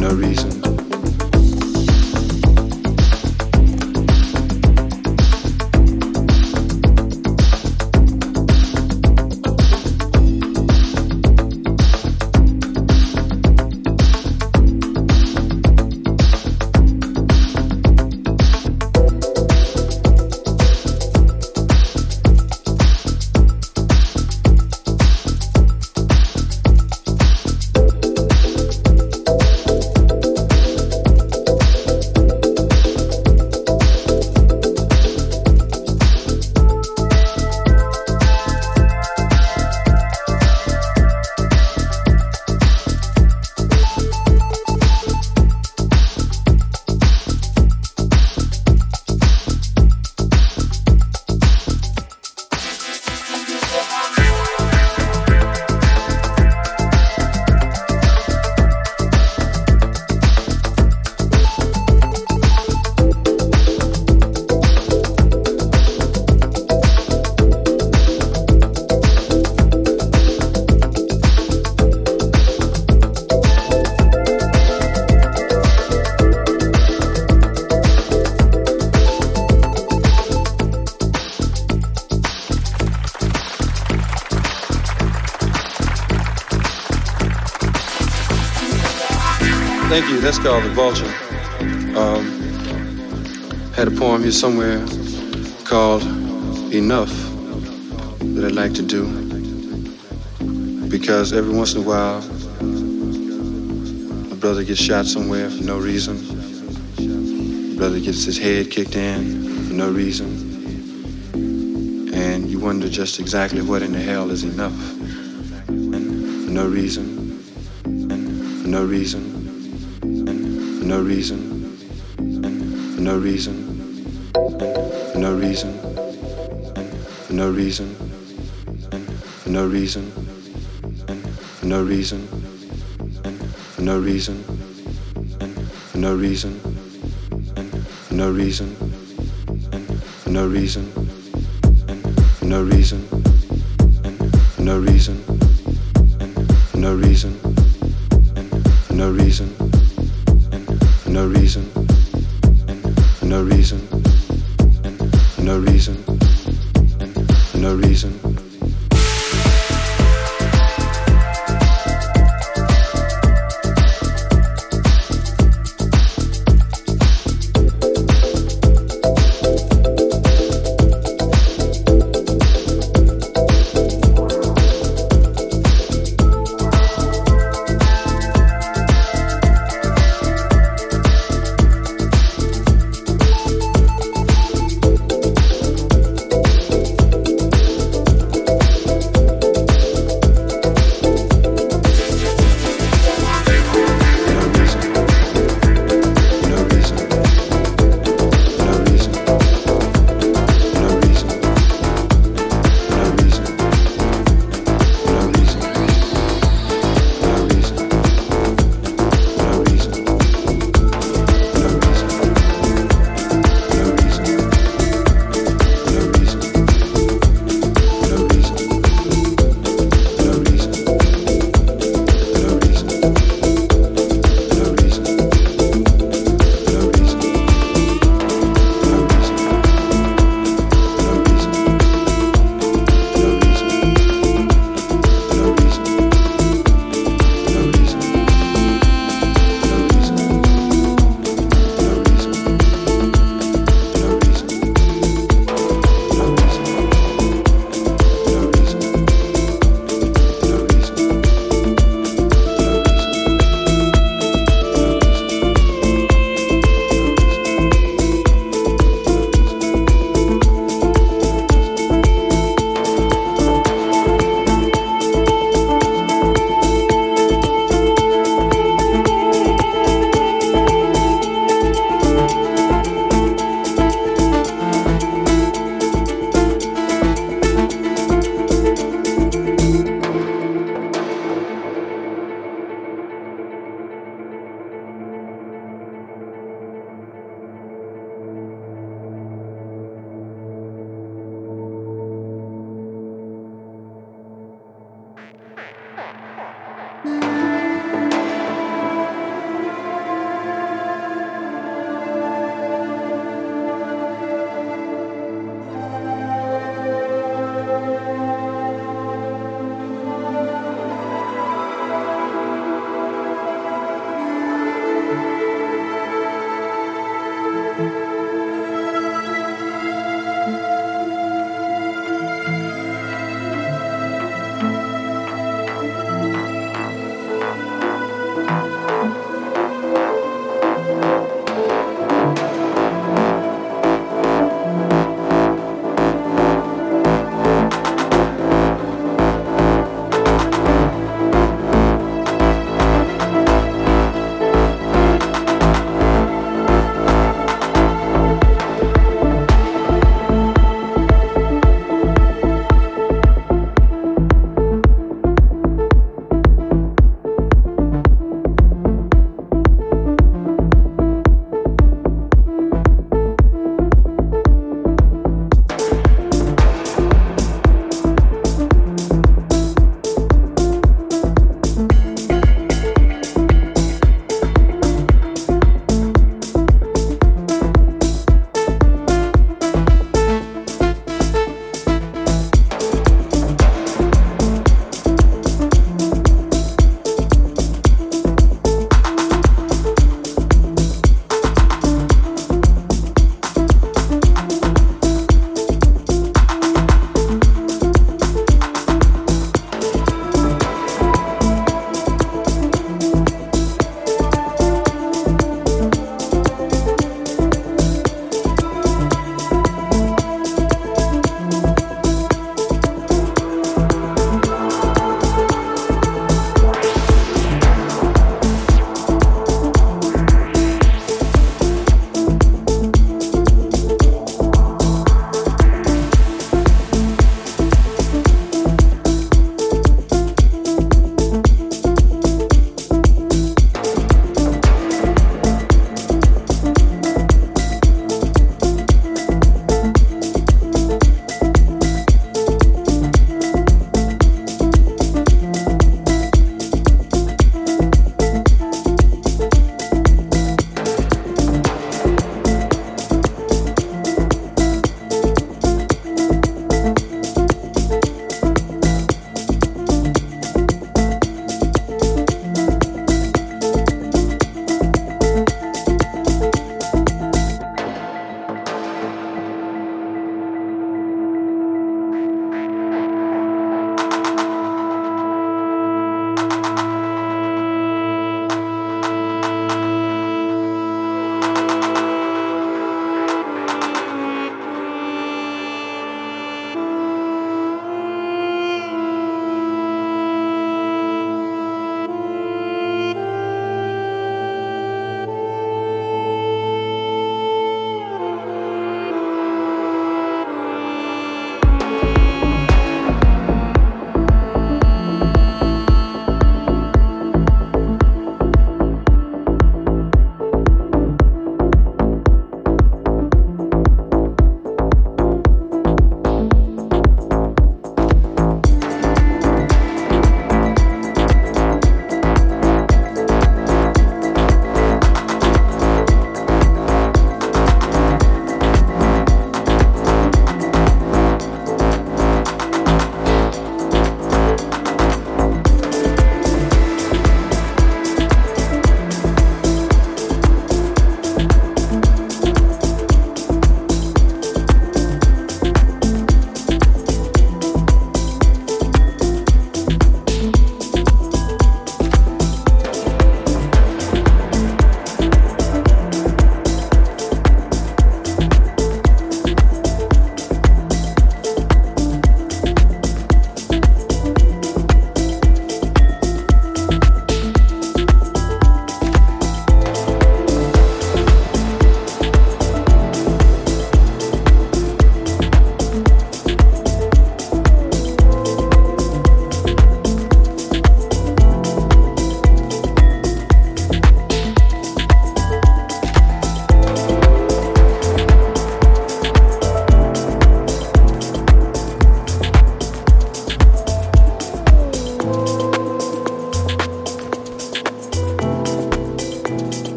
no reason. Thank you. That's called The Vulture. Had a poem here somewhere called Enough that I like to do, because every once in a while a brother gets shot somewhere for no reason. A brother gets his head kicked in for no reason. And you wonder just exactly what in the hell is enough. And for no reason. And for no reason. No reason, and for no reason, and for no reason, and for no reason, and for no reason, and for no reason, and for no reason, and for no reason, and for no reason, and for no reason, and for no reason, and for no reason, and for no reason, and for no reason. No reason, and for no reason, and for no reason, and for no reason.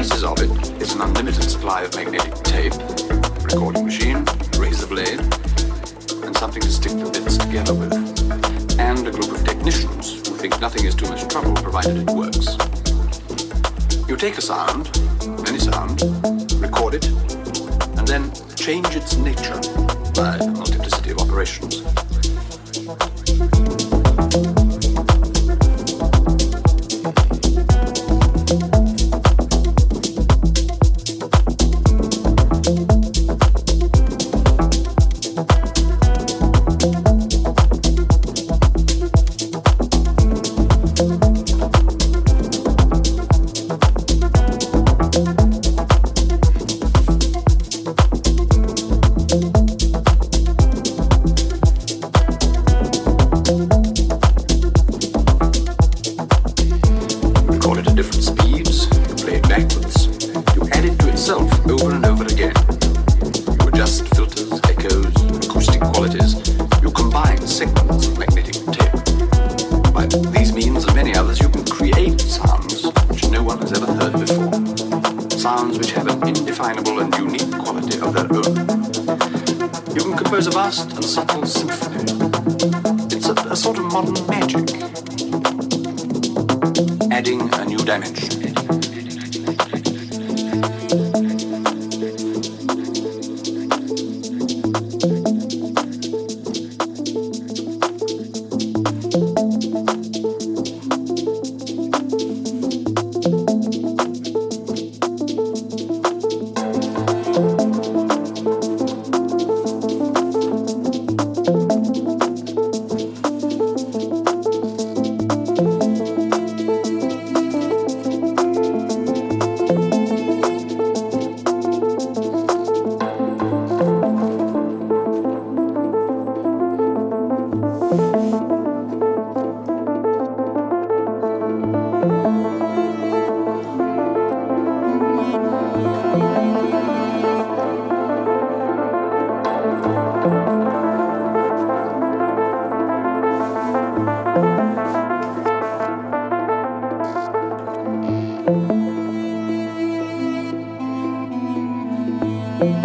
basis of it is an unlimited supply of magnetic tape, recording machine, razor blade, and something to stick the bits together with, and a group of technicians who think nothing is too much trouble provided it works. You take a sound, any sound, record it, and then change its nature by a multiplicity of operations.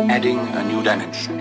Adding a new dimension.